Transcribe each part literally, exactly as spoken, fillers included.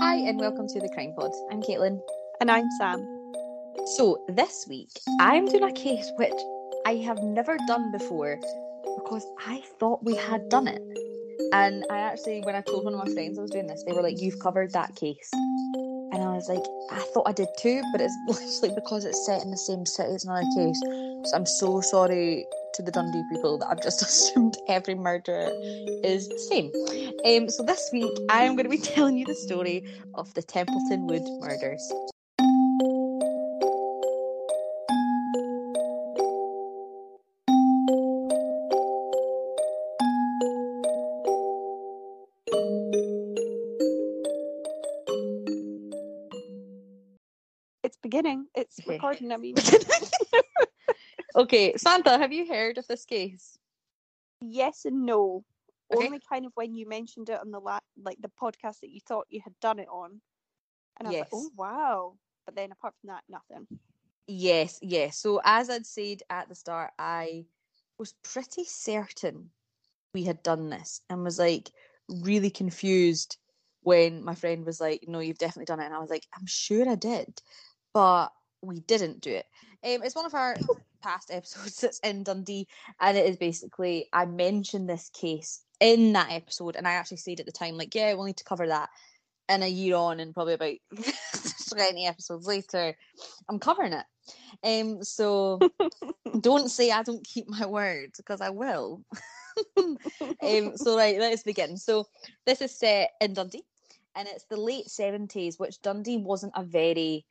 Hi and welcome to the Crime Pod. I'm Caitlin. And I'm Sam. So this week I'm doing a case which I have never done before because I thought we had done it. And I actually, when I told one of my friends I was doing this, they were like, "You've covered that case." And I was like, I thought I did too, but it's literally because it's set in the same city as another case. So I'm so sorry to the Dundee people that I've just assumed every murder is the same. Um, so this week, I am going to be telling you the story of the Templeton Wood murders. It's beginning. It's okay. Recording. I mean. Okay, Santa, have you heard of this case? Yes and no. Okay. Only kind of when you mentioned it on the la- like the podcast that you thought you had done it on. And I was yes. like, oh, wow. But then apart from that, nothing. Yes, yes. So as I'd said at the start, I was pretty certain we had done this and was like really confused when my friend was like, "No, you've definitely done it." And I was like, I'm sure I did, but we didn't do it. Um, it's one of our past episodes that's in Dundee, and it is basically, I mentioned this case in that episode and I actually said at the time, like, yeah, we'll need to cover that. And a year on and probably about twenty episodes later, I'm covering it. Um, so don't say I don't keep my word, because I will. um, so right, let's begin. So this is set in Dundee, and it's the late seventies, which Dundee wasn't a very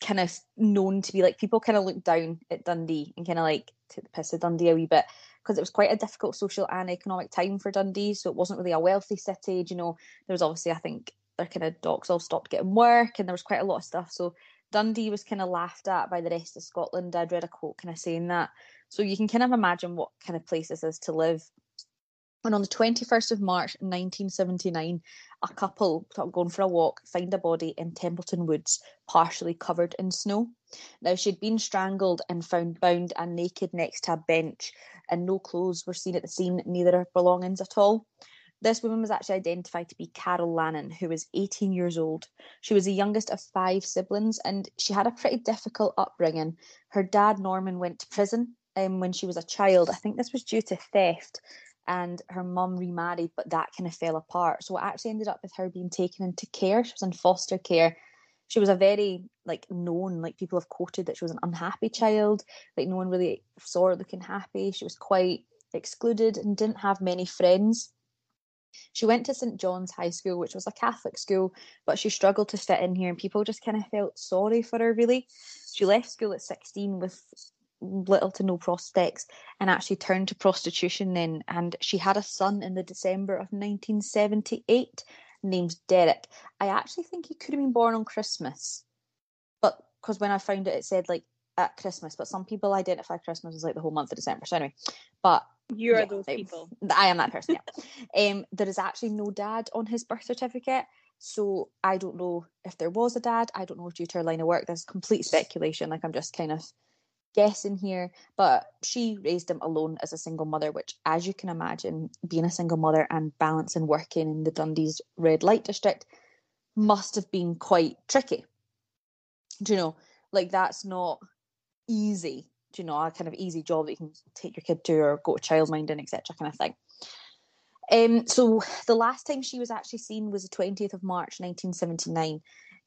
kind of known to be, like, people kind of looked down at Dundee and kind of like took the piss of Dundee a wee bit, because it was quite a difficult social and economic time for Dundee. So it wasn't really a wealthy city. Do you know, there was obviously, I think their kind of docs all stopped getting work, and there was quite a lot of stuff. So Dundee was kind of laughed at by the rest of Scotland. I'd read a quote kind of saying that. So you can kind of imagine what kind of place this is to live. And on the twenty-first of March nineteen seventy-nine, a couple going for a walk find a body in Templeton Woods, partially covered in snow. Now, she'd been strangled and found bound and naked next to a bench, and no clothes were seen at the scene, neither her belongings at all. This woman was actually identified to be Carol Lannen, who was eighteen years old. She was the youngest of five siblings, and she had a pretty difficult upbringing. Her dad, Norman, went to prison um, when she was a child. I think this was due to theft, and her mum remarried, but that kind of fell apart. So it actually ended up with her being taken into care. She was in foster care. She was a very, like, known, like, people have quoted that she was an unhappy child. Like, no one really saw her looking happy. She was quite excluded and didn't have many friends. She went to Saint John's High School, which was a Catholic school, but she struggled to fit in here, and people just kind of felt sorry for her, really. She left school at sixteen with little to no prospects, and actually turned to prostitution then, and she had a son in the December of nineteen seventy-eight named Derek. I actually think he could have been born on Christmas, but because when I found it, it said, like, at Christmas, but some people identify Christmas as, like, the whole month of December. So anyway, but you are, yeah, those people. I am that person, yeah. Um, there is actually no dad on his birth certificate, so I don't know if there was a dad. I don't know, due to her line of work. There's complete speculation. Like, I'm just kind of guessing here. But she raised him alone as a single mother, which, as you can imagine, being a single mother and balancing working in the Dundee's red light district must have been quite tricky. Do you know? Like, that's not easy. Do you know, a kind of easy job that you can take your kid to, or go to childminding, et cetera kind of thing. Um, so the last time she was actually seen was the twentieth of March nineteen seventy-nine,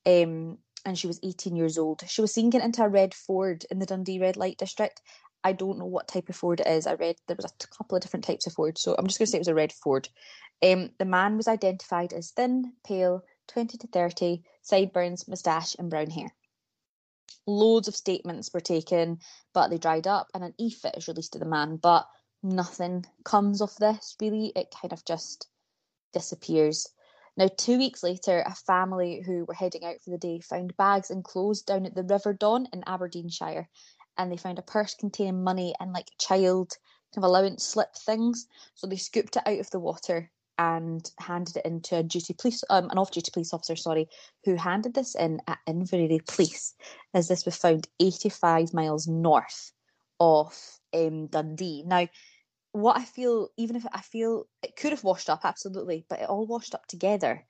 um, and she was eighteen years old. She was seen getting into a red Ford in the Dundee Red Light District. I don't know what type of Ford it is. I read there was a couple of different types of Ford, so I'm just going to say it was a red Ford. Um, the man was identified as thin, pale, twenty to thirty, sideburns, moustache and brown hair. Loads of statements were taken, but they dried up, and an e-fit is released to the man, but nothing comes of this, really. It kind of just disappears. Now, two weeks later, a family who were heading out for the day found bags and clothes down at the River Don in Aberdeenshire, and they found a purse containing money and, like, child kind of allowance slip things. So they scooped it out of the water and handed it in to a duty police, um, an off-duty police officer, sorry, who handed this in at Inverary Police, as this was found eighty-five miles north of um, Dundee. Now, what I feel, even if I feel, it could have washed up, absolutely, but it all washed up together.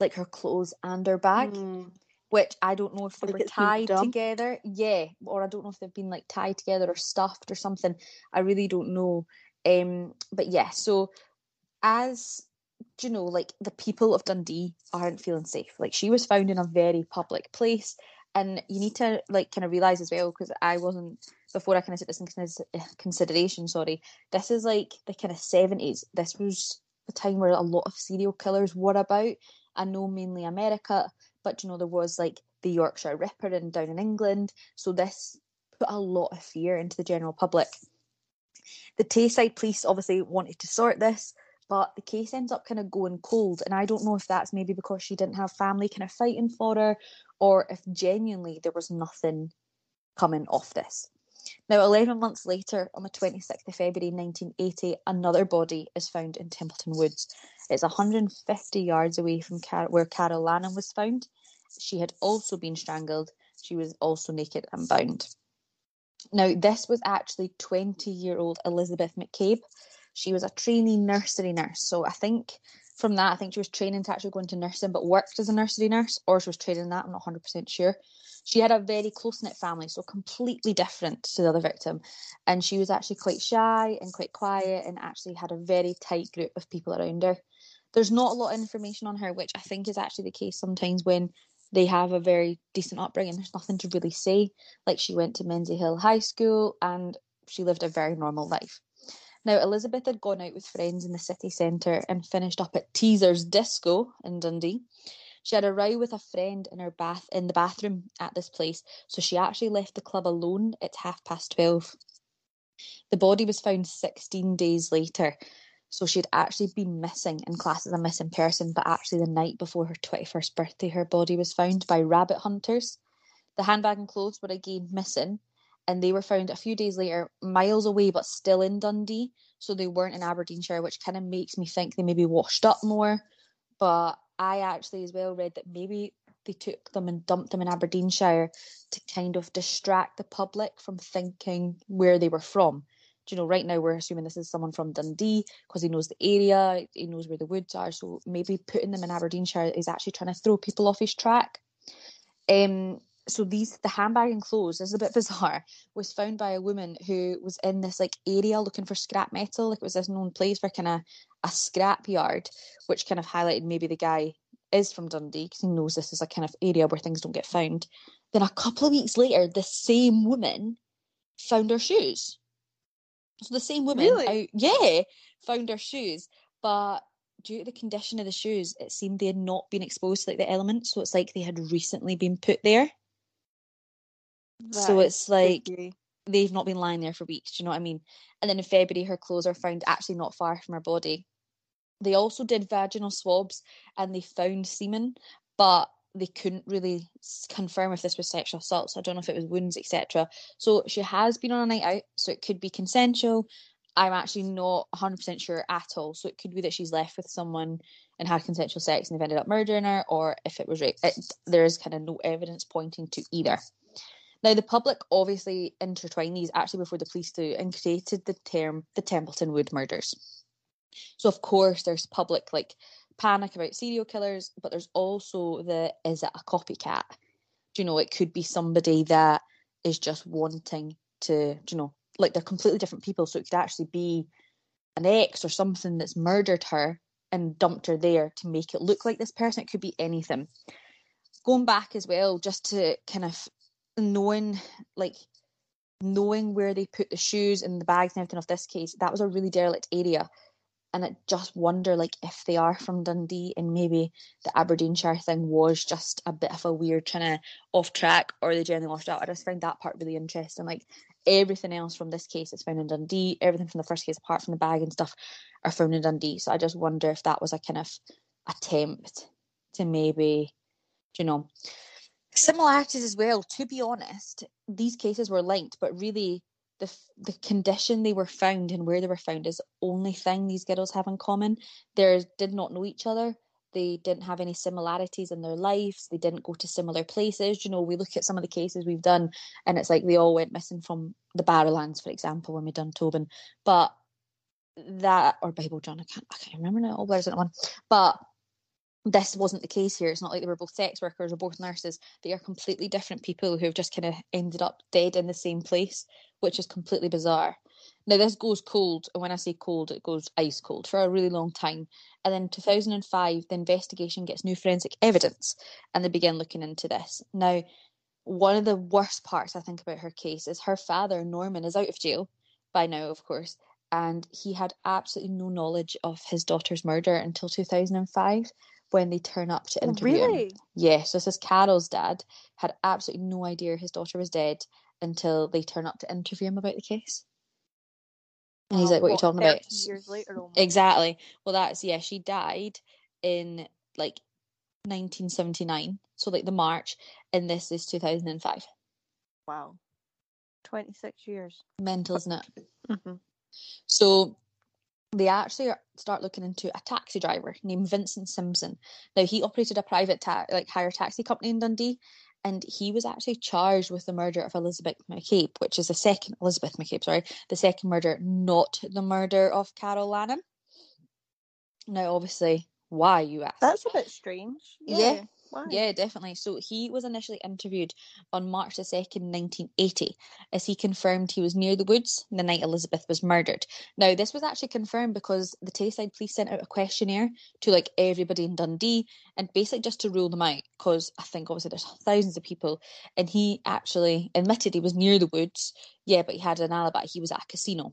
like her clothes and her bag, mm. which I don't know if they like were tied together. Yeah, or I don't know if they've been like tied together or stuffed or something. I really don't know. Um, but yeah, so as you know, like the people of Dundee aren't feeling safe. Like she was found in a very public place. And you need to like kind of realise as well, because I wasn't, before I kind of took this in consideration, sorry, this is like the kind of seventies. This was the time where a lot of serial killers were about. I know mainly America, but you know, there was like the Yorkshire Ripper and down in England. So this put a lot of fear into the general public. The Tayside police obviously wanted to sort this, but the case ends up kind of going cold. And I don't know if that's maybe because she didn't have family kind of fighting for her, or if genuinely there was nothing coming off this. Now, eleven months later, on the twenty-sixth of February nineteen eighty, another body is found in Templeton Woods. It's one hundred fifty yards away from Car- where Carol Lannen was found. She had also been strangled. She was also naked and bound. Now, this was actually twenty-year-old Elizabeth McCabe. She was a trainee nursery nurse. So I think from that, I think she was training to actually go into nursing, but worked as a nursery nurse, or she was training that. I'm not one hundred percent sure. She had a very close-knit family, so completely different to the other victim. And she was actually quite shy and quite quiet, and actually had a very tight group of people around her. There's not a lot of information on her, which I think is actually the case sometimes when they have a very decent upbringing. There's nothing to really say. Like, she went to Menzies Hill High School and she lived a very normal life. Now, Elizabeth had gone out with friends in the city centre and finished up at Teaser's Disco in Dundee. She had a row with a friend in her bath in the bathroom at this place, so she actually left the club alone at half past twelve. The body was found sixteen days later, so she'd actually been missing in class as a missing person, but actually the night before her twenty-first birthday, her body was found by rabbit hunters. The handbag and clothes were again missing, and they were found a few days later, miles away, but still in Dundee. So they weren't in Aberdeenshire, which kind of makes me think they maybe washed up more. But I actually as well read that maybe they took them and dumped them in Aberdeenshire to kind of distract the public from thinking where they were from. Do you know, right now we're assuming this is someone from Dundee because he knows the area, he knows where the woods are. So maybe putting them in Aberdeenshire is actually trying to throw people off his track. Um... So these, the handbag and clothes, this is a bit bizarre, was found by a woman who was in this like area looking for scrap metal. Like, it was this known place for kind of a scrap yard, which kind of highlighted maybe the guy is from Dundee because he knows this is a kind of area where things don't get found. Then a couple of weeks later, the same woman found her shoes. So the same woman, really? out, yeah, found her shoes, but due to the condition of the shoes, it seemed they had not been exposed to like the elements. So it's like they had recently been put there. Right. So it's like they've not been lying there for weeks, do you know what I mean? And then in February, her clothes are found actually not far from her body. They also did vaginal swabs and they found semen, but they couldn't really confirm if this was sexual assault. So I don't know if it was wounds, et cetera. So she has been on a night out, so it could be consensual. I'm actually not one hundred percent sure at all. So it could be that she's left with someone and had consensual sex and they've ended up murdering her, or if it was rape. It, there is kind of no evidence pointing to either. Now, the public obviously intertwined these actually before the police do, and created the term the Templeton Wood murders. So, of course, there's public like panic about serial killers, but there's also the, is it a copycat? Do you know, it could be somebody that is just wanting to, do you know, like they're completely different people. So it could actually be an ex or something that's murdered her and dumped her there to make it look like this person. It could be anything. Going back as well, just to kind of knowing like knowing where they put the shoes and the bags and everything of this case, that was a really derelict area, and I just wonder like if they are from Dundee and maybe the Aberdeenshire thing was just a bit of a weird kind of off track, or they generally washed out. I just find that part really interesting. Like, everything else from this case is found in Dundee, everything from the first case apart from the bag and stuff are found in Dundee. So I just wonder if that was a kind of attempt to maybe, you know, similarities as well. To be honest, these cases were linked, but really the the condition they were found and where they were found is the only thing these girls have in common. They did not know each other. They didn't have any similarities in their lives. They didn't go to similar places. You know, we look at some of the cases we've done and it's like they all went missing from the Barrowlands, for example, when we done Tobin. But that, or Bible John, I can't I can't remember now, all blurs into one. But this wasn't the case here. It's not like they were both sex workers or both nurses. They are completely different people who have just kind of ended up dead in the same place, which is completely bizarre. Now, this goes cold, and when I say cold, it goes ice cold for a really long time. And then in two thousand five, the investigation gets new forensic evidence, and they begin looking into this. Now, one of the worst parts, I think, about her case is her father, Norman, is out of jail by now, of course, and he had absolutely no knowledge of his daughter's murder until two thousand five, when they turn up to interview really? him. Yes, this is Carol's dad, had absolutely no idea his daughter was dead until they turn up to interview him about the case. And he's like, what, what are you talking about? Years later, almost. Exactly. Well, that's, yeah, she died in, like, nineteen seventy-nine. So, like, the March. And this is two thousand five. Wow. twenty-six years. Mental, isn't it? Mm-hmm. So, they actually start looking into a taxi driver named Vincent Simpson. Now, he operated a private, ta- like, hire taxi company in Dundee. And he was actually charged with the murder of Elizabeth McCabe, which is the second, Elizabeth McCabe, sorry, the second murder, not the murder of Carol Lannen. Now, obviously, why, you ask? That's a bit strange. Yeah. Yeah. Why? Yeah, definitely. So he was initially interviewed on March the second, nineteen eighty, as he confirmed he was near the woods the night Elizabeth was murdered. Now, this was actually confirmed because the Tayside Police sent out a questionnaire to, like, everybody in Dundee, and basically just to rule them out, because I think obviously there's thousands of people, and he actually admitted he was near the woods, yeah, but he had an alibi. He was at a casino.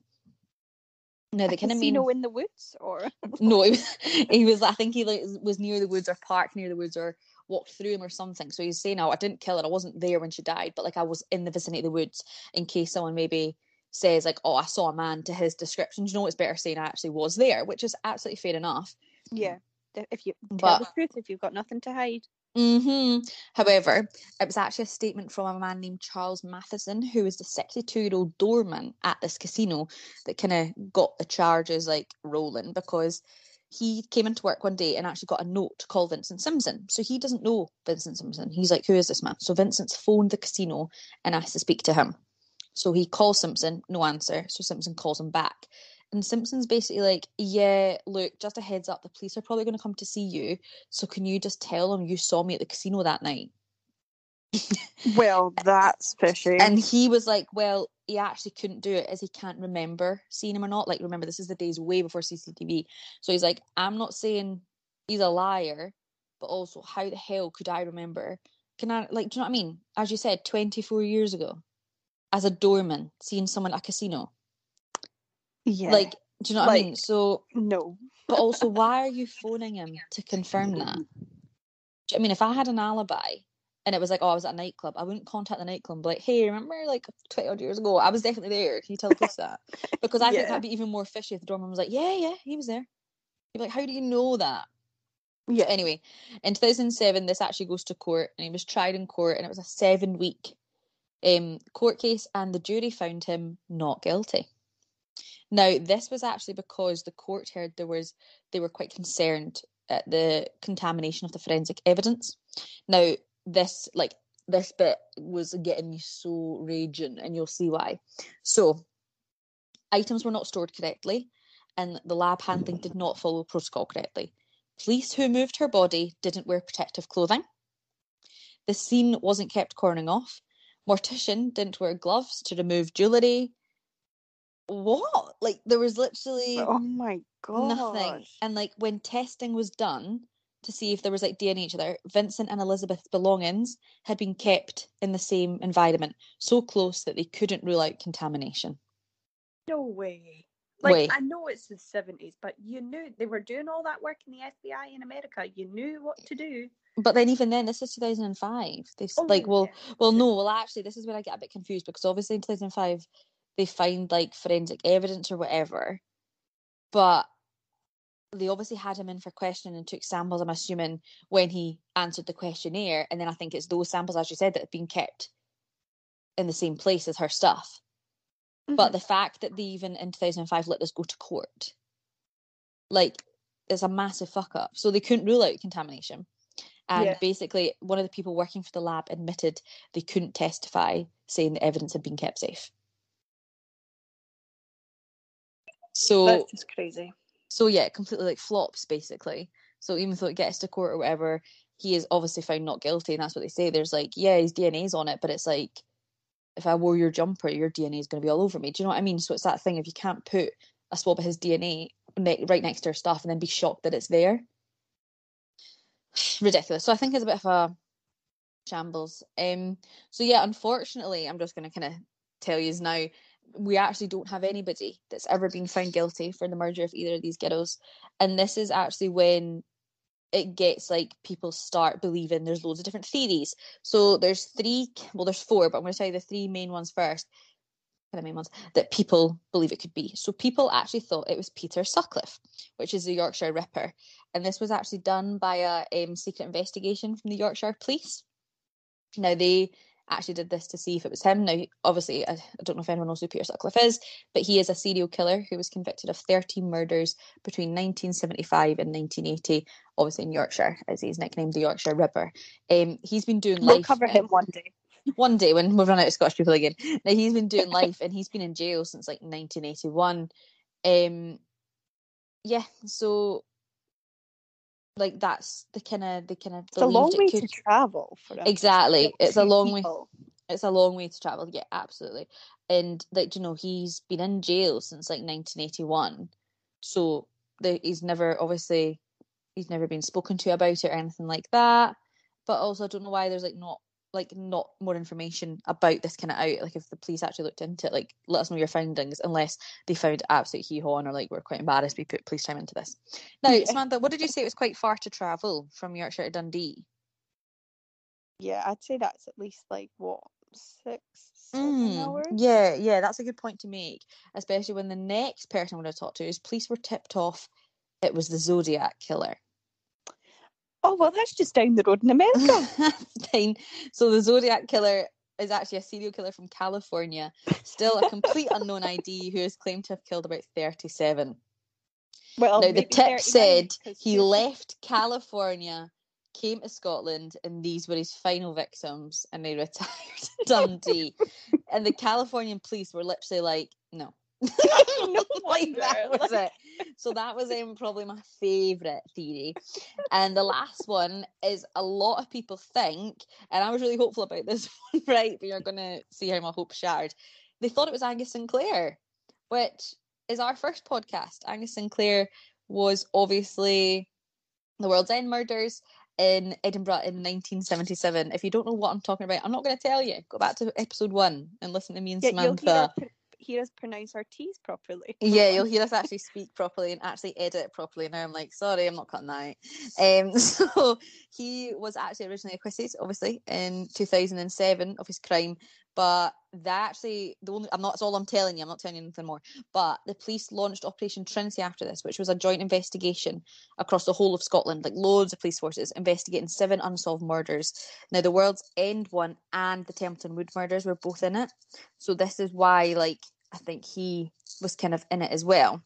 No, they kind of mean casino in the woods, or no, he was, he was. I think he like was near the woods, or parked near the woods, or walked through him or something. So he's saying, "Oh, I didn't kill her. I wasn't there when she died, but like I was in the vicinity of the woods." In case someone maybe says like, "Oh, I saw a man," to his description, you know, it's better saying I actually was there, which is absolutely fair enough. Yeah, if you tell but, the truth, if you've got nothing to hide. Mm-hmm. However, it was actually a statement from a man named Charles Matheson, who was the sixty-two-year-old doorman at this casino, that kind of got the charges like rolling, because he came into work one day and actually got a note to call Vincent Simpson. So he doesn't know Vincent Simpson. He's like, who is this man? So Vincent's phoned the casino and asked to speak to him. So he calls Simpson, no answer. So Simpson calls him back. And Simpson's basically like, yeah, look, just a heads up, the police are probably going to come to see you, so can you just tell them you saw me at the casino that night? Well, that's fishy. And he was like, well, he actually couldn't do it, as he can't remember seeing him or not. Like, remember, this is the days way before C C T V. So he's like, I'm not saying he's a liar, but also, how the hell could I remember? Can I, like, do you know what I mean? As you said, twenty-four years ago, as a doorman, seeing someone at a casino. Yeah. Like, do you know what like, I mean? So no. But also, why are you phoning him to confirm that? I mean, if I had an alibi and it was like, oh, I was at a nightclub, I wouldn't contact the nightclub and be like, hey, remember like twenty odd years ago, I was definitely there, can you tell the police that? Because I yeah. think that'd be even more fishy if the doorman was like, yeah, yeah, he was there. You'd be like, how do you know that? Yeah. Anyway, in two thousand seven, this actually goes to court, and he was tried in court, and it was a seven week um, court case, and the jury found him not guilty. Now, this was actually because the court heard there was they were quite concerned at the contamination of the forensic evidence. Now, this like this bit was getting me so raging, and you'll see why. So, items were not stored correctly, and the lab handling did not follow protocol correctly. Police who moved her body didn't wear protective clothing. The scene wasn't kept cornering off. Mortician didn't wear gloves to remove jewellery. What? Like, there was literally oh my god nothing. And like, when testing was done to see if there was like D N A there, Vincent and Elizabeth's belongings had been kept in the same environment, so close that they couldn't rule out contamination. No way. Like way. I know it's the seventies, but you knew they were doing all that work in the F B I in America. You knew what to do. But then, even then, this is two thousand five. They oh, like, well, yeah. well, no, well, actually, this is where I get a bit confused, because obviously in two thousand five. They find like forensic evidence or whatever, but they obviously had him in for questioning and took samples, I'm assuming, when he answered the questionnaire. And then I think it's those samples, as you said, that have been kept in the same place as her stuff. Mm-hmm. But the fact that they even in two thousand five let this go to court, like, it's a massive fuck up. So they couldn't rule out contamination. And yeah. basically, one of the people working for the lab admitted they couldn't testify, saying the evidence had been kept safe. So that's just crazy. So yeah, completely like flops basically. So even though it gets to court or whatever, he is obviously found not guilty, and that's what they say. There's like, yeah, his D N A's on it, but it's like, if I wore your jumper, your D N A is going to be all over me. Do you know what I mean? So it's that thing, if you can't put a swab of his D N A ne- right next to her stuff and then be shocked that it's there. Ridiculous. So I think it's a bit of a shambles. Um, so yeah, unfortunately, I'm just going to kind of tell you now, we actually don't have anybody that's ever been found guilty for the murder of either of these girls. And this is actually when it gets like people start believing there's loads of different theories. So there's three, well, there's four, but I'm going to tell you the three main ones first, the main ones that people believe it could be. So people actually thought it was Peter Sutcliffe, which is the Yorkshire Ripper. And this was actually done by a um, secret investigation from the Yorkshire Police. Now, they actually did this to see if it was him. Now, obviously, I, I don't know if anyone knows who Peter Sutcliffe is, but he is a serial killer who was convicted of thirteen murders between nineteen seventy-five and nineteen eighty, obviously in Yorkshire, as he's nicknamed the Yorkshire Ripper. Um, he's been doing we'll life... We'll cover him one day. One day, when we've run out of Scottish people again. Now, he's been doing life, and he's been in jail since, like, nineteen eighty-one. Um, yeah, so... like that's the kind of the kind of it's a long way could... to travel for them. Exactly, it's a long people. way it's a long way to travel. Yeah, absolutely. And like, you know, he's been in jail since like nineteen eighty-one, so the, he's never obviously he's never been spoken to about it or anything like that. But also, I don't know why there's like not like not more information about this kind of out, like if the police actually looked into it, like let us know your findings, unless they found absolute hee-haw and are like, we're quite embarrassed we put police time into this. Now, Samantha, what did you say? It was quite far to travel from Yorkshire to Dundee. Yeah, I'd say that's at least like what, six, seven mm, hours? Yeah, yeah, that's a good point to make, especially when the next person I'm going to talk to is police were tipped off it was the Zodiac Killer. Oh, well, that's just down the road in America. Fine. So the Zodiac Killer is actually a serial killer from California, still a complete unknown I D, who is claimed to have killed about thirty-seven. Well, now, the tip said he left California, came to Scotland, and these were his final victims, and they retired to Dundee. And the Californian police were literally like, no. No, like that was it. So that was um, probably my favourite theory. And the last one is a lot of people think, and I was really hopeful about this one, right, but you're going to see how my hopes shattered. They thought it was Angus Sinclair, which is our first podcast. Angus Sinclair was obviously the World's End murders in Edinburgh in nineteen seventy-seven. If you don't know what I'm talking about, I'm not going to tell you. Go back to episode one and listen to me and yeah, Samantha. Hear us pronounce our T's properly. Yeah, you'll hear us actually speak properly and actually edit properly. Now I'm like, sorry, I'm not cutting that out. Um, so he was actually originally acquitted, obviously, in two thousand seven of his crime. But they actually, the only, I'm not, that's all I'm telling you, I'm not telling you anything more. But the police launched Operation Trinity after this, which was a joint investigation across the whole of Scotland, like loads of police forces, investigating seven unsolved murders. Now, the World's End one and the Templeton Wood murders were both in it. So this is why, like, I think he was kind of in it as well.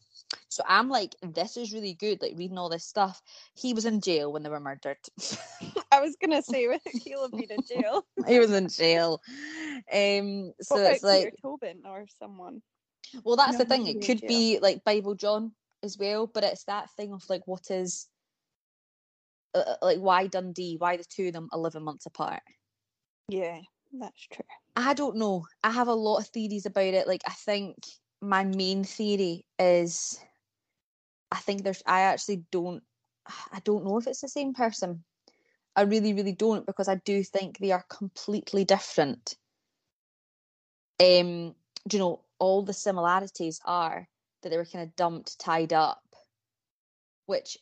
So I'm like, this is really good, like reading all this stuff. He was in jail when they were murdered. I was going to say, with Caleb being in jail. He was in jail. Um, so what about it's like Peter Tobin or someone? Well, that's no, the thing. It could jail. be like Bible John as well, but it's that thing of like, what is, uh, like, why Dundee? Why the two of them eleven months apart? Yeah, that's true. I don't know. I have a lot of theories about it. Like, I think... my main theory is, I think there's, I actually don't, I don't know if it's the same person. I really, really don't, because I do think they are completely different. Um, you know, all the similarities are that they were kind of dumped, tied up, which,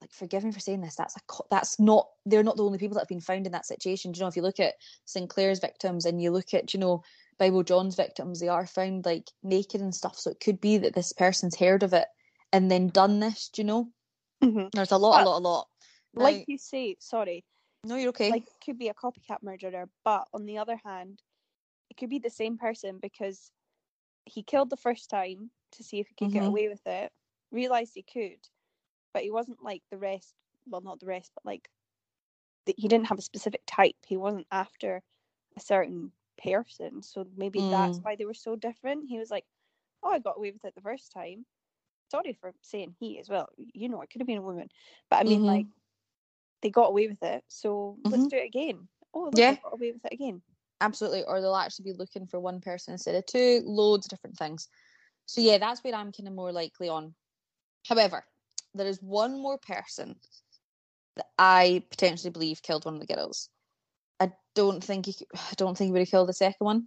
like, forgive me for saying this, that's a, that's not, they're not the only people that have been found in that situation. Do you know, if you look at Sinclair's victims and you look at, you know, Bible John's victims, they are found like naked and stuff, so it could be that this person's heard of it and then done this, do you know? Mm-hmm. There's a lot, but, a lot, a lot. Now, like you say, sorry. No, you're okay. Like, it could be a copycat murderer, but on the other hand, it could be the same person because he killed the first time to see if he could mm-hmm. get away with it, realised he could, but he wasn't like the rest, well, not the rest, but like, the, he didn't have a specific type. He wasn't after a certain person, so maybe mm. that's why they were so different. He was like, oh, I got away with it the first time, sorry for saying he as well, you know, it could have been a woman, but I mean, mm-hmm. like, they got away with it, so mm-hmm. let's do it again. Oh, look, yeah, they got away with it again. Absolutely, or they'll actually be looking for one person instead of two, loads of different things. So yeah, that's where I'm kind of more likely on. However, there is one more person that I potentially believe killed one of the girls. I don't think he, I don't think he would have killed the second one,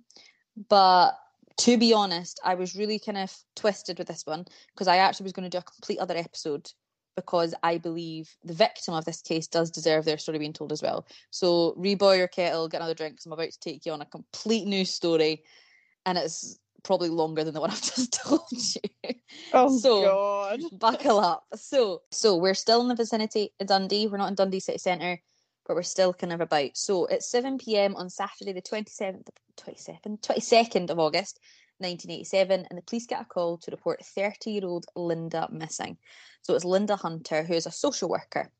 but to be honest, I was really kind of twisted with this one because I actually was going to do a complete other episode because I believe the victim of this case does deserve their story being told as well. So reboil your kettle, get another drink, because I'm about to take you on a complete new story, and it's probably longer than the one I've just told you. Oh, so, God. Buckle up. So, so we're still in the vicinity of Dundee. We're not in Dundee city centre, but we're still kind of about. So at seven p.m. on Saturday, the twenty-seventh, twenty-second, twenty-second of August, nineteen eighty-seven, and the police get a call to report thirty-year-old Linda missing. So it's Linda Hunter, who is a social worker.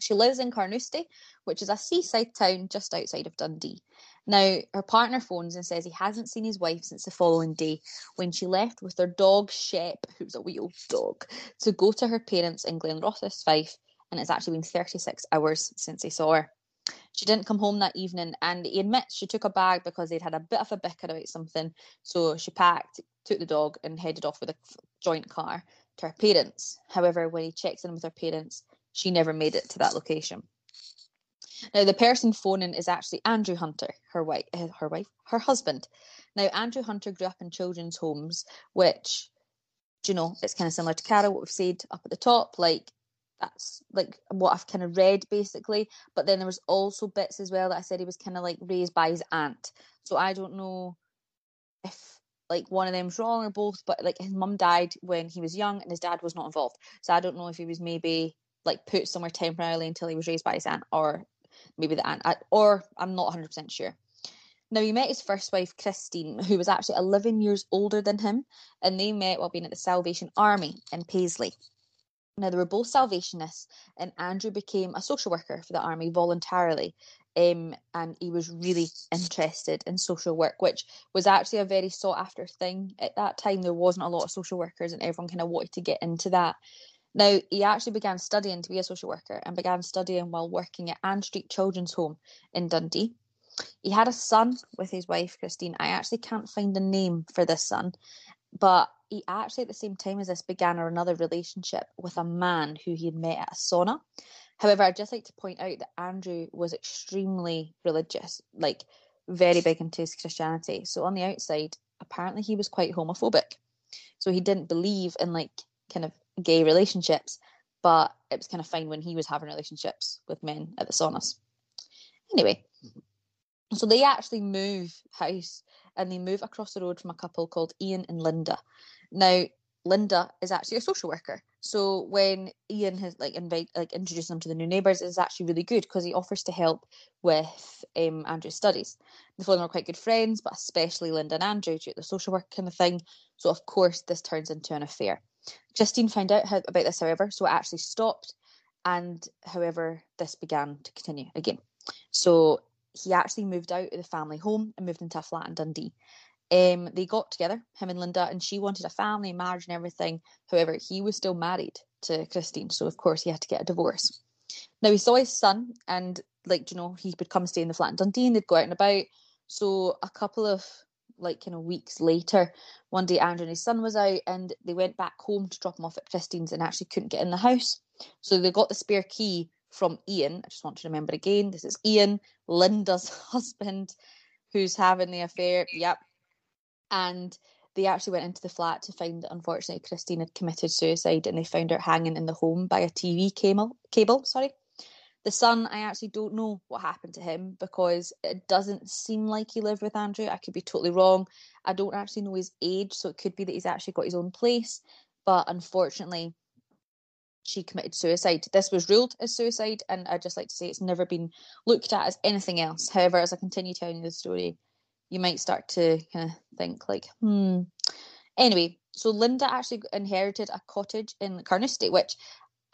She lives in Carnoustie, which is a seaside town just outside of Dundee. Now, her partner phones and says he hasn't seen his wife since the following day when she left with their dog, Shep, who's a wee old dog, to go to her parents in Glenrothes, Fife, and it's actually been thirty-six hours since he saw her. She didn't come home that evening, and he admits she took a bag because they'd had a bit of a bicker about something, so she packed, took the dog, and headed off with a joint car to her parents. However, when he checks in with her parents, she never made it to that location. Now, the person phoning is actually Andrew Hunter, her wife, her wife, her husband. Now, Andrew Hunter grew up in children's homes, which, you know, it's kind of similar to Carol, what we've said up at the top, like, that's like what I've kind of read basically. But then there was also bits as well that I said he was kind of like raised by his aunt. So I don't know if like one of them's wrong or both, but like his mum died when he was young and his dad was not involved. So I don't know if he was maybe like put somewhere temporarily until he was raised by his aunt, or maybe the aunt, or I'm not one hundred percent sure. Now, he met his first wife, Christine, who was actually eleven years older than him, and they met while being at the Salvation Army in Paisley. Now, they were both Salvationists, and Andrew became a social worker for the army voluntarily, um, and he was really interested in social work, which was actually a very sought-after thing. At that time, there wasn't a lot of social workers, and everyone kind of wanted to get into that. Now, he actually began studying to be a social worker and began studying while working at Ann Street Children's Home in Dundee. He had a son with his wife, Christine. I actually can't find a name for this son, but he actually at the same time as this began another relationship with a man who he had met at a sauna. However, I'd just like to point out that Andrew was extremely religious, like very big into his Christianity. So on the outside, apparently he was quite homophobic. So he didn't believe in like kind of gay relationships, but it was kind of fine when he was having relationships with men at the saunas. Anyway, so they actually move house, and they move across the road from a couple called Ian and Linda. Now, Linda is actually a social worker, so when Ian has like invite like introduced them to the new neighbours, it's actually really good because he offers to help with um, Andrew's studies. The following are quite good friends, but especially Linda and Andrew due to the social work kind of thing. So of course, this turns into an affair. Justine found out how, about this, however, so it actually stopped, and however, this began to continue again. So he actually moved out of the family home and moved into a flat in Dundee. Um, they got together, him and Linda, and she wanted a family, marriage and everything. However, he was still married to Christine, so of course he had to get a divorce. Now, he saw his son, and like, you know, he would come stay in the flat in Dundee and they'd go out and about. So a couple of like, you know, weeks later, one day Andrew and his son was out, and they went back home to drop him off at Christine's and actually couldn't get in the house. So they got the spare key from Ian. I just want to remember again, this is Ian, Linda's husband, who's having the affair. Yep. And they actually went into the flat to find that, unfortunately, Christine had committed suicide, and they found her hanging in the home by a T V cable. Cable, sorry. The son, I actually don't know what happened to him because it doesn't seem like he lived with Andrew. I could be totally wrong. I don't actually know his age, so it could be that he's actually got his own place. But unfortunately, she committed suicide. This was ruled as suicide, and I'd just like to say it's never been looked at as anything else. However, as I continue telling you the story, you might start to kind of think like, hmm. Anyway, so Linda actually inherited a cottage in Carnoustie, which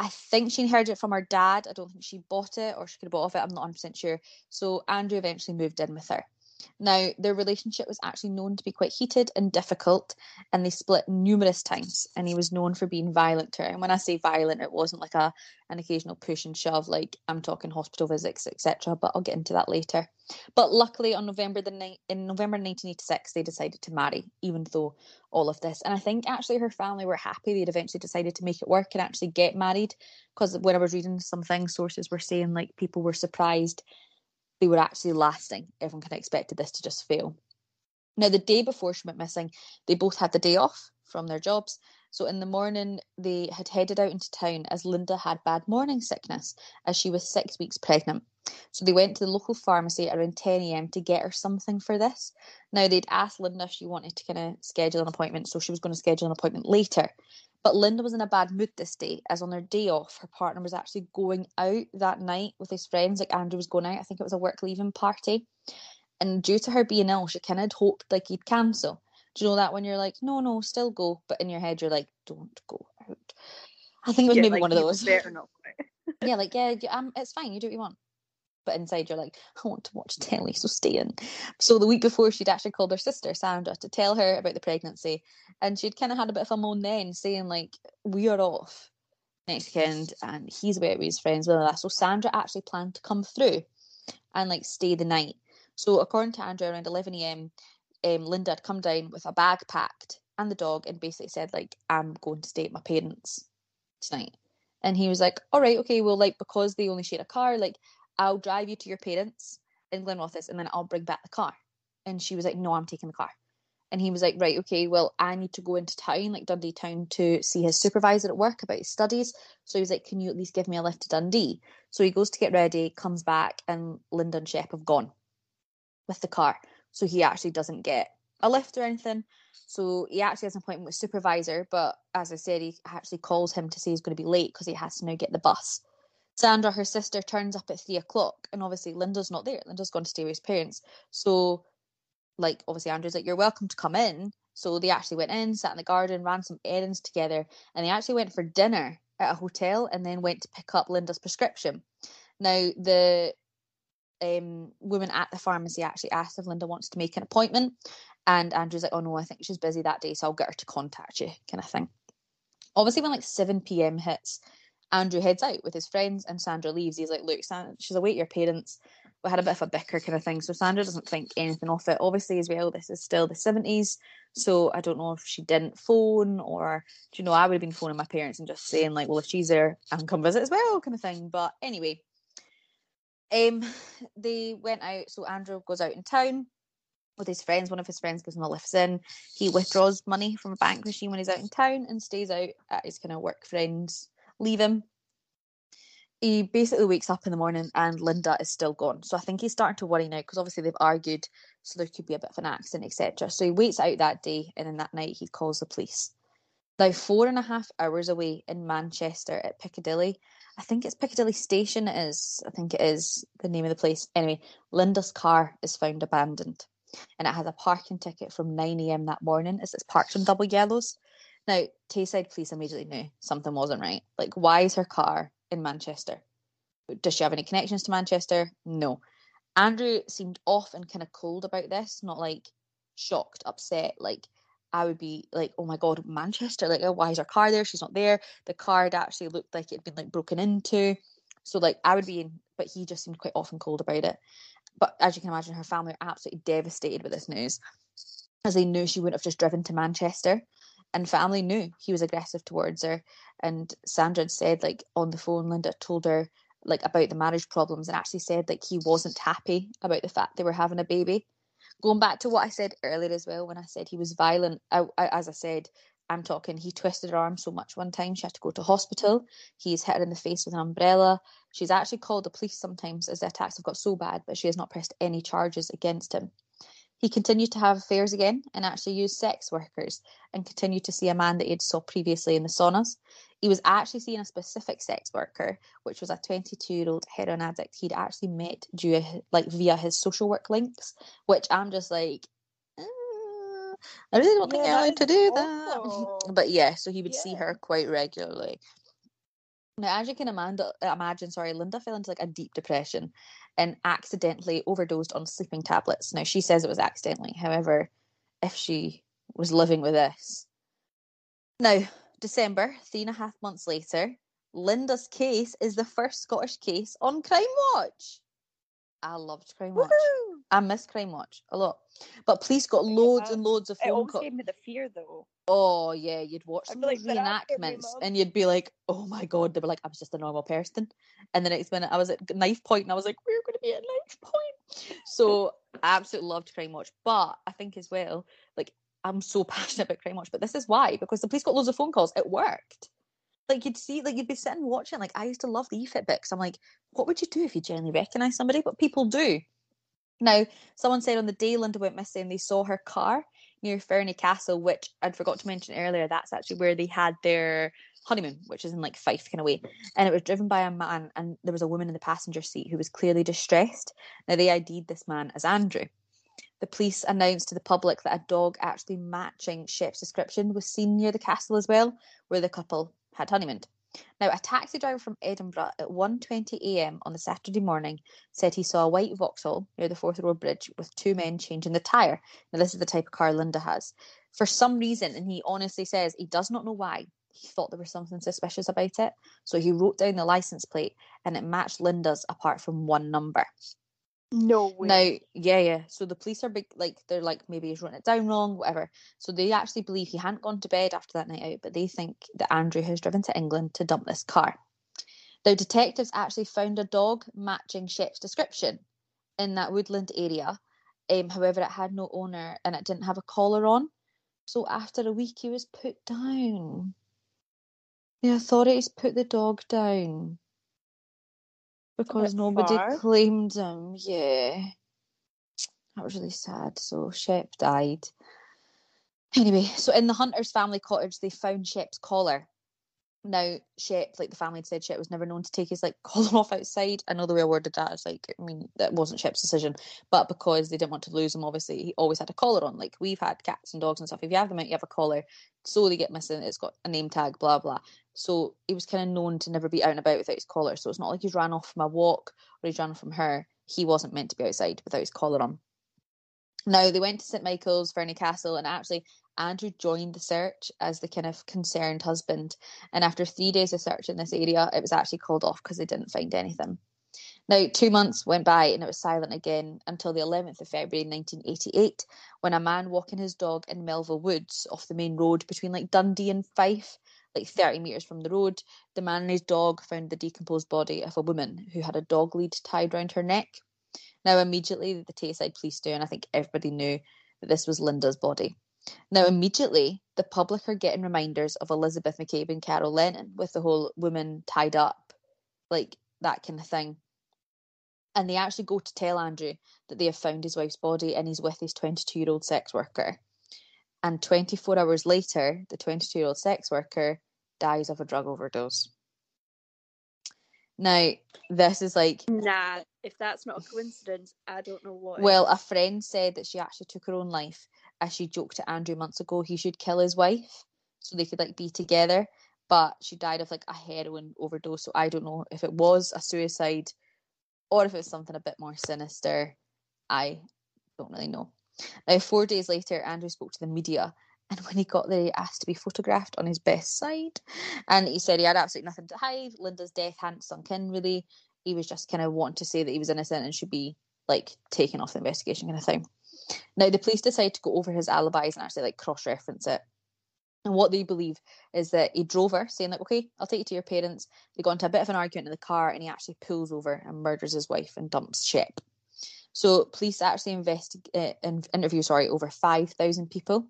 I think she inherited it from her dad. I don't think she bought it, or she could have bought off it. I'm not one hundred percent sure. So Andrew eventually moved in with her. Now, their relationship was actually known to be quite heated and difficult, and they split numerous times, and he was known for being violent to her. And when I say violent, it wasn't like a an occasional push and shove, like I'm talking hospital visits, et cetera, but I'll get into that later. But luckily, on November the ni- in November nineteen eighty-six, they decided to marry, even though all of this. And I think actually her family were happy. They'd eventually decided to make it work and actually get married, because when I was reading something, sources were saying like people were surprised they were actually lasting. Everyone kind of expected this to just fail. Now, the day before she went missing, they both had the day off from their jobs. So in the morning, they had headed out into town as Linda had bad morning sickness, as she was six weeks pregnant. So they went to the local pharmacy around ten a.m. to get her something for this. Now, they'd asked Linda if she wanted to kind of schedule an appointment, so she was going to schedule an appointment later. But Linda was in a bad mood this day, as on their day off, her partner was actually going out that night with his friends. Like, Andrew was going out. I think it was a work leaving party. And due to her being ill, she kind of hoped like he'd cancel. Do you know that when you're like, no, no, still go. But in your head, you're like, don't go out. I think it was yeah, maybe like, one of those. Better not. Yeah, like, yeah, um, it's fine. You do what you want. But inside you're like, I want to watch telly, so stay in. So the week before, she'd actually called her sister, Sandra, to tell her about the pregnancy. And she'd kind of had a bit of a moan then, saying, like, we are off next weekend, and he's away with his friends, blah, blah, blah. So Sandra actually planned to come through and, like, stay the night. So according to Andrew, around eleven a.m, um, Linda had come down with a bag packed and the dog and basically said, like, I'm going to stay at my parents' tonight. And he was like, all right, okay, well, like, because they only share a car, like, I'll drive you to your parents in Glenrothes and then I'll bring back the car. And she was like, no, I'm taking the car. And he was like, right, okay, well, I need to go into town, like Dundee town, to see his supervisor at work about his studies. So he was like, can you at least give me a lift to Dundee? So he goes to get ready, comes back, and Linda and Shep have gone with the car. So he actually doesn't get a lift or anything. So he actually has an appointment with supervisor. But as I said, he actually calls him to say he's going to be late because he has to now get the bus. Sandra, her sister, turns up at three o'clock, and obviously Linda's not there. Linda's gone to stay with his parents. So, like, obviously Andrew's like, you're welcome to come in. So they actually went in, sat in the garden, ran some errands together, and they actually went for dinner at a hotel and then went to pick up Linda's prescription. Now, the um, woman at the pharmacy actually asked if Linda wants to make an appointment, and Andrew's like, oh no, I think she's busy that day, so I'll get her to contact you, kind of thing. Obviously, when, like, seven p.m. hits, Andrew heads out with his friends and Sandra leaves. He's like, look, Sandra, she's away at your parents. We had a bit of a bicker kind of thing. So Sandra doesn't think anything of it. Obviously, as well, this is still the seventies. So I don't know if she didn't phone or, do you know, I would have been phoning my parents and just saying, like, well, if she's there, I can come visit as well, kind of thing. But anyway, um, they went out. So Andrew goes out in town with his friends. One of his friends gives him a lift in. He withdraws money from a bank machine when he's out in town and stays out at his kind of work friends. Leave him. He basically wakes up in the morning and Linda is still gone. So I think he's starting to worry now because obviously they've argued, so there could be a bit of an accident, et cetera. So he waits out that day, and then that night he calls the police. Now, four and a half hours away in Manchester at Piccadilly, I think it's Piccadilly Station it is, I think it is the name of the place. Anyway, Linda's car is found abandoned, and it has a parking ticket from nine a.m. that morning as it's parked on double yellows. Now, Tayside Police immediately knew something wasn't right. Like, why is her car in Manchester? Does she have any connections to Manchester? No. Andrew seemed off and kind of cold about this, not, like, shocked, upset. Like, I would be like, oh, my God, Manchester? Like, oh, why is her car there? She's not there. The car had actually looked like it had been, like, broken into. So, like, I would be in, but he just seemed quite off and cold about it. But as you can imagine, her family are absolutely devastated with this news, as they knew she wouldn't have just driven to Manchester. And family knew he was aggressive towards her. And Sandra had said, like, on the phone, Linda told her, like, about the marriage problems, and actually said, like, he wasn't happy about the fact they were having a baby. Going back to what I said earlier as well, when I said he was violent, I, I, as I said, I'm talking, he twisted her arm so much one time, she had to go to hospital. He's hit her in the face with an umbrella. She's actually called the police sometimes as the attacks have got so bad, but she has not pressed any charges against him. He continued to have affairs again and actually used sex workers and continued to see a man that he'd saw previously in the saunas. He was actually seeing a specific sex worker, which was a twenty-two-year-old heroin addict he'd actually met due, like, via his social work links, which I'm just like, uh, I really don't yeah, think I had to do awful. that. But yeah, so he would yeah. see her quite regularly. Now, as you can imagine, imagine, sorry, Linda fell into, like, a deep depression and accidentally overdosed on sleeping tablets. Now, she says it was accidentally. However, if she was living with this. Now, December, three and a half months later, Linda's case is the first Scottish case on Crimewatch. I loved Crimewatch. Woohoo! I miss Crimewatch a lot. But police got loads and loads of phone calls. It always co- gave me the fear, though. Oh, yeah, you'd watch the like, reenactments and you'd be like, oh, my God. They were like, I was just a normal person. And the next minute, I was at knife point and I was like, we're going to be at knife point. So I absolutely loved Crimewatch. But I think as well, like, I'm so passionate about Crimewatch. But this is why, because the police got loads of phone calls. It worked. Like, you'd see, like, you'd be sitting watching. Like, I used to love the E F I T books. I'm like, what would you do if you generally recognise somebody? But people do. Now, someone said on the day Linda went missing, they saw her car near Fernie Castle, which I'd forgot to mention earlier. That's actually where they had their honeymoon, which is in, like, Fife kind of way. And it was driven by a man, and there was a woman in the passenger seat who was clearly distressed. Now, they I D'd this man as Andrew. The police announced to the public that a dog actually matching Shep's description was seen near the castle as well, where the couple had honeymooned. Now, a taxi driver from Edinburgh at one twenty a.m. on the Saturday morning said he saw a white Vauxhall near the Forth Road Bridge with two men changing the tyre. Now, this is the type of car Linda has. For some reason, and he honestly says he does not know why, he thought there was something suspicious about it. So he wrote down the licence plate and it matched Linda's apart from one number. No way. Now, yeah, yeah. So the police are big, like, they're like, maybe he's written it down wrong, whatever. So they actually believe he hadn't gone to bed after that night out, but they think that Andrew has driven to England to dump this car. Now, detectives actually found a dog matching Shep's description in that woodland area. Um, however, it had no owner and it didn't have a collar on. So after a week, he was put down. The authorities put the dog down. Because nobody far. claimed him, yeah. That was really sad. So Shep died. Anyway, so in the Hunter's family cottage, they found Shep's collar. Now, Shep, like the family had said, Shep was never known to take his, like, collar off outside. I know the way I worded that. It's like, I mean, that wasn't Shep's decision. But because they didn't want to lose him, obviously, he always had a collar on. Like, we've had cats and dogs and stuff. If you have them out, you have a collar. So they get missing. It's got a name tag, blah, blah. So he was kind of known to never be out and about without his collar. So it's not like he's ran off from a walk or he's ran from her. He wasn't meant to be outside without his collar on. Now, they went to Saint Michael's, Fernie Castle, and actually Andrew joined the search as the kind of concerned husband. And after three days of search in this area, it was actually called off because they didn't find anything. Now, two months went by and it was silent again until the eleventh of February nineteen eighty-eight, when a man walking his dog in Melville Woods off the main road between, like, Dundee and Fife, like thirty metres from the road, the man and his dog found the decomposed body of a woman who had a dog lead tied round her neck. Now, immediately, the Tayside Police do, and I think everybody knew that this was Linda's body. Now, immediately, the public are getting reminders of Elizabeth McCabe and Carol Lannen with the whole woman tied up, like that kind of thing. And they actually go to tell Andrew that they have found his wife's body and he's with his twenty-two-year-old sex worker. And twenty-four hours later, the twenty-two-year-old sex worker dies of a drug overdose. Now, this is like... Nah, if that's not a coincidence, I don't know what. Well, a friend said that she actually took her own life, as she joked to Andrew months ago he should kill his wife so they could, like, be together. But she died of, like, a heroin overdose, so I don't know if it was a suicide or if it was something a bit more sinister. I don't really know. Now, four days later, Andrew spoke to the media, and when he got there, he asked to be photographed on his best side. And he said he had absolutely nothing to hide. Linda's death hadn't sunk in, really. He was just kind of wanting to say that he was innocent and should be, like, taken off the investigation kind of thing. Now, the police decide to go over his alibis and actually, like, cross-reference it. And what they believe is that he drove her, saying, like, okay, I'll take you to your parents. They got into a bit of an argument in the car, and he actually pulls over and murders his wife and dumps Shep. So police actually investi- uh, interview sorry, over five thousand people.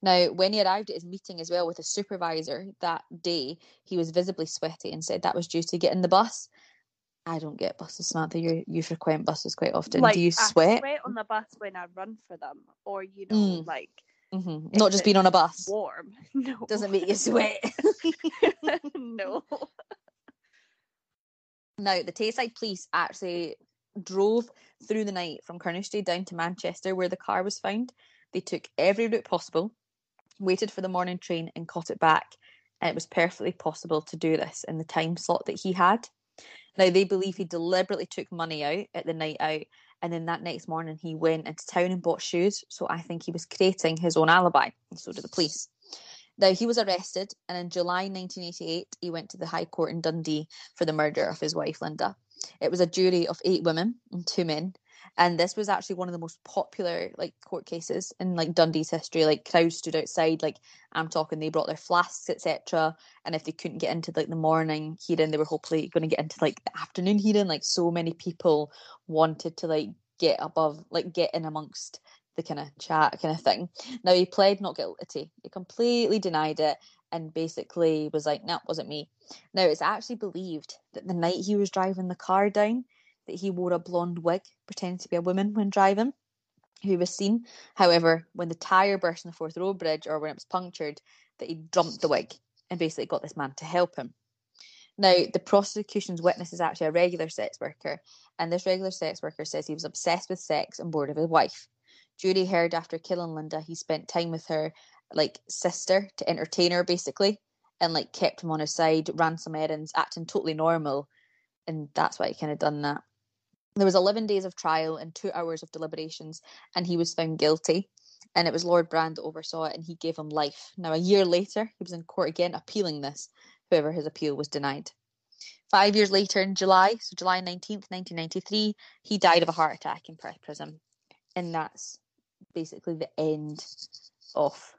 Now, when he arrived at his meeting as well with his supervisor that day, he was visibly sweaty and said that was due to getting the bus. I don't get buses, Samantha. You you frequent buses quite often. Like, do you sweat? I sweat on the bus when I run for them, or, you know, mm. like... Mm-hmm. Not just being on a bus. Warm. No. Doesn't make you sweat. No. Now, the Tayside Police actually drove through the night from Carnoustie down to Manchester, where the car was found. They took every route possible, waited for the morning train and caught it back. And it was perfectly possible to do this in the time slot that he had. Now, they believe he deliberately took money out at the night out, and then that next morning he went into town and bought shoes, so I think he was creating his own alibi, and so did the police. Now, he was arrested, and in July nineteen eighty-eight, he went to the High Court in Dundee for the murder of his wife, Linda. It was a jury of eight women and two men, and this was actually one of the most popular, like, court cases in, like, Dundee's history. Like, crowds stood outside, like, I'm talking, they brought their flasks, et cetera, and if they couldn't get into, like, the morning hearing, they were hopefully going to get into, like, the afternoon hearing. Like, so many people wanted to, like, get above, like, get in amongst the kind of chat kind of thing. Now, he pled not guilty. He completely denied it and basically was like, no, nah, it wasn't me. Now, it's actually believed that the night he was driving the car down, that he wore a blonde wig, pretending to be a woman when driving, who was seen. However, when the tyre burst on the Forth Road Bridge, or when it was punctured, that he dumped the wig and basically got this man to help him. Now, the prosecution's witness is actually a regular sex worker, and this regular sex worker says he was obsessed with sex and bored of his wife. Jury heard after killing Linda, he spent time with her, like, sister to entertain her, basically, and, like, kept him on his side, ran some errands, acting totally normal, and that's why he kind of done that. There was eleven days of trial and two hours of deliberations, and he was found guilty, and it was Lord Brand that oversaw it, and he gave him life. Now, a year later, he was in court again appealing this. However, his appeal was denied. Five years later, in July, so July nineteenth, nineteen ninety-three, he died of a heart attack in prison, and that's basically the end of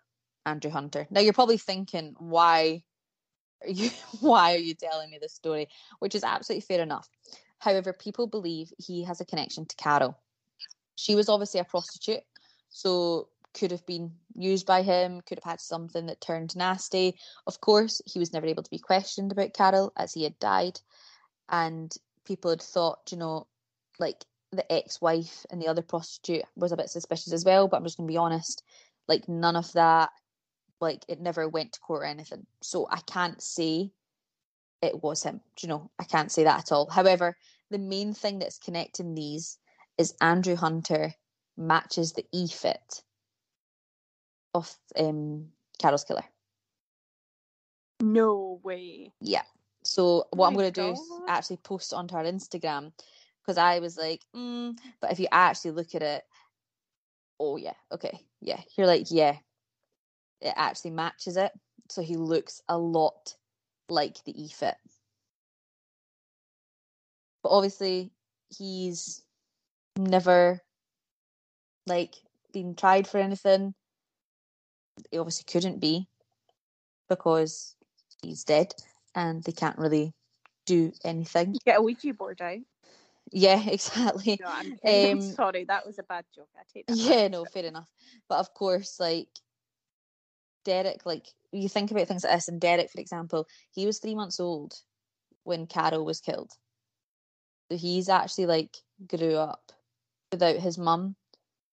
Andrew Hunter. Now, you're probably thinking, why are you why are you telling me this story? Which is absolutely fair enough. However, people believe he has a connection to Carol. She was obviously a prostitute, so could have been used by him, could have had something that turned nasty. Of course, he was never able to be questioned about Carol, as he had died, and people had thought, you know, like, the ex-wife and the other prostitute was a bit suspicious as well, but I'm just going to be honest, like, none of that, like, it never went to court or anything. So I can't say it was him, do you know? I can't say that at all. However, the main thing that's connecting these is Andrew Hunter matches the E-fit of um, Carol's killer. No way. Yeah. So what My I'm going to do is actually post onto our Instagram, because I was like, mm, but if you actually look at it, oh yeah, okay, yeah. You're like, yeah, it actually matches it. So he looks a lot like the E-fit. But obviously, he's never, like, been tried for anything. He obviously couldn't be, because he's dead and they can't really do anything. You get a Ouija board out. Yeah, exactly. No, I'm, um, I'm sorry, that was a bad joke. I take that. Yeah, back. No, fair enough. But of course, like, Derek, like, you think about things like this, and Derek, for example, he was three months old when Carol was killed. So he's actually, like, grew up without his mum,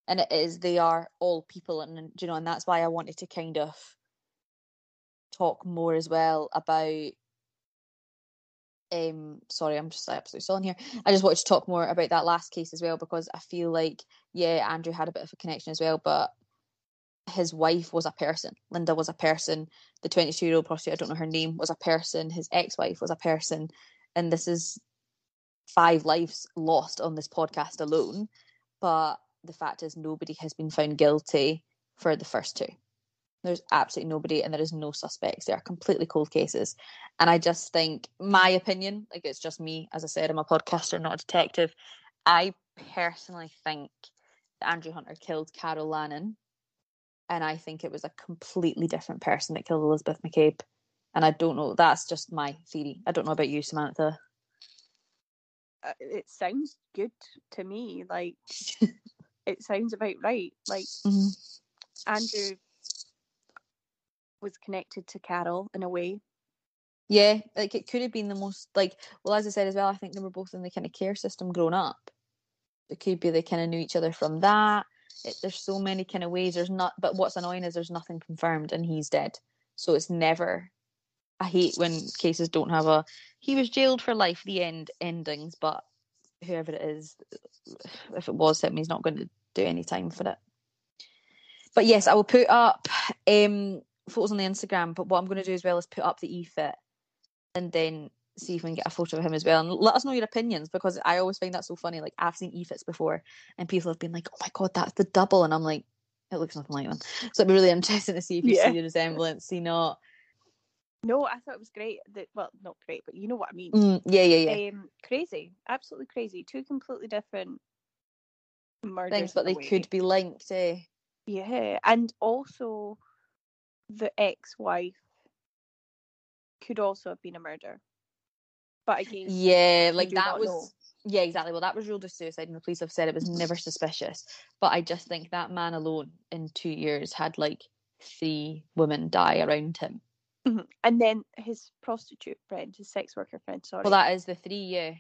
and it is, they are all people, and, you know, and that's why I wanted to kind of talk more as well about Um, sorry, I'm just absolutely still in here. I just wanted to talk more about that last case as well, because I feel like, yeah, Andrew had a bit of a connection as well, but his wife was a person. Linda was a person. The twenty-two-year-old prostitute, I don't know her name, was a person. His ex-wife was a person. And this is five lives lost on this podcast alone. But the fact is, nobody has been found guilty for the first two. There's absolutely nobody, and there is no suspects. They are completely cold cases. And I just think, my opinion, like, it's just me, as I said, I'm a podcaster, not a detective. I personally think that Andrew Hunter killed Carol Lannen, and I think it was a completely different person that killed Elizabeth McCabe. And I don't know, that's just my theory. I don't know about you, Samantha. Uh, it sounds good to me. Like, it sounds about right. Like, mm-hmm. Andrew was connected to Carol in a way. Yeah, like, it could have been the most, like, well, as I said as well, I think they were both in the kind of care system growing up. It could be they kind of knew each other from that. It, there's so many kind of ways. There's not, but what's annoying is there's nothing confirmed, and he's dead. So it's never, I hate when cases don't have a, he was jailed for life, the end, endings, but whoever it is, if it was him, he's not going to do any time for it. But yes, I will put up, um, photos on the Instagram, but what I'm going to do as well is put up the E-fit, and then see if we can get a photo of him as well, and let us know your opinions, because I always find that so funny. Like, I've seen E-fits before and people have been like, oh my god, that's the double, and I'm like, it looks nothing like one. So it'd be really interesting to see if you yeah. see the resemblance, see not. No, I thought it was great. That, well, not great, but you know what I mean. Mm, yeah, yeah, yeah. Um, crazy, absolutely crazy. Two completely different murders. Things, but they way. could be linked, eh? Yeah, and also the ex-wife could also have been a murder. But again, yeah, like that was. Know. Yeah, exactly. Well, that was ruled as suicide, and the police have said it was never suspicious. But I just think that man alone in two years had like three women die around him. Mm-hmm. And then his prostitute friend, his sex worker friend, sorry. Well, that is the three, yeah.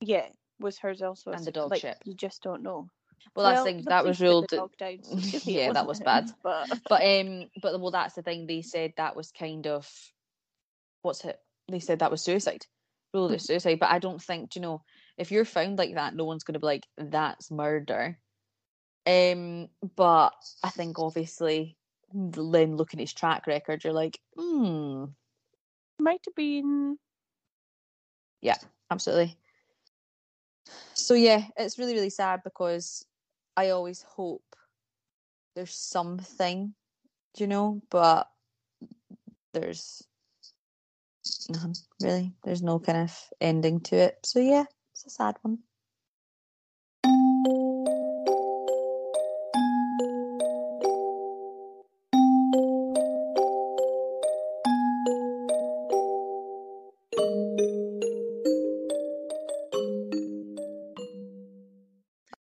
Yeah, was hers also. And the dog like, ship. You just don't know. Well, well that's the thing, that was ruled. Down, so yeah, that was bad. Him, but... but, um, but, well, that's the thing. They said that was kind of, what's it? They said that was suicide. Ruled as suicide. But I don't think, you know, if you're found like that, no one's going to be like, that's murder. Um, But I think, obviously, then looking at his track record, you're like, hmm. Might have been. Yeah, absolutely. So, yeah, it's really, really sad, because I always hope there's something, you know, but there's nothing, really. There's no kind of ending to it. So, yeah, it's a sad one.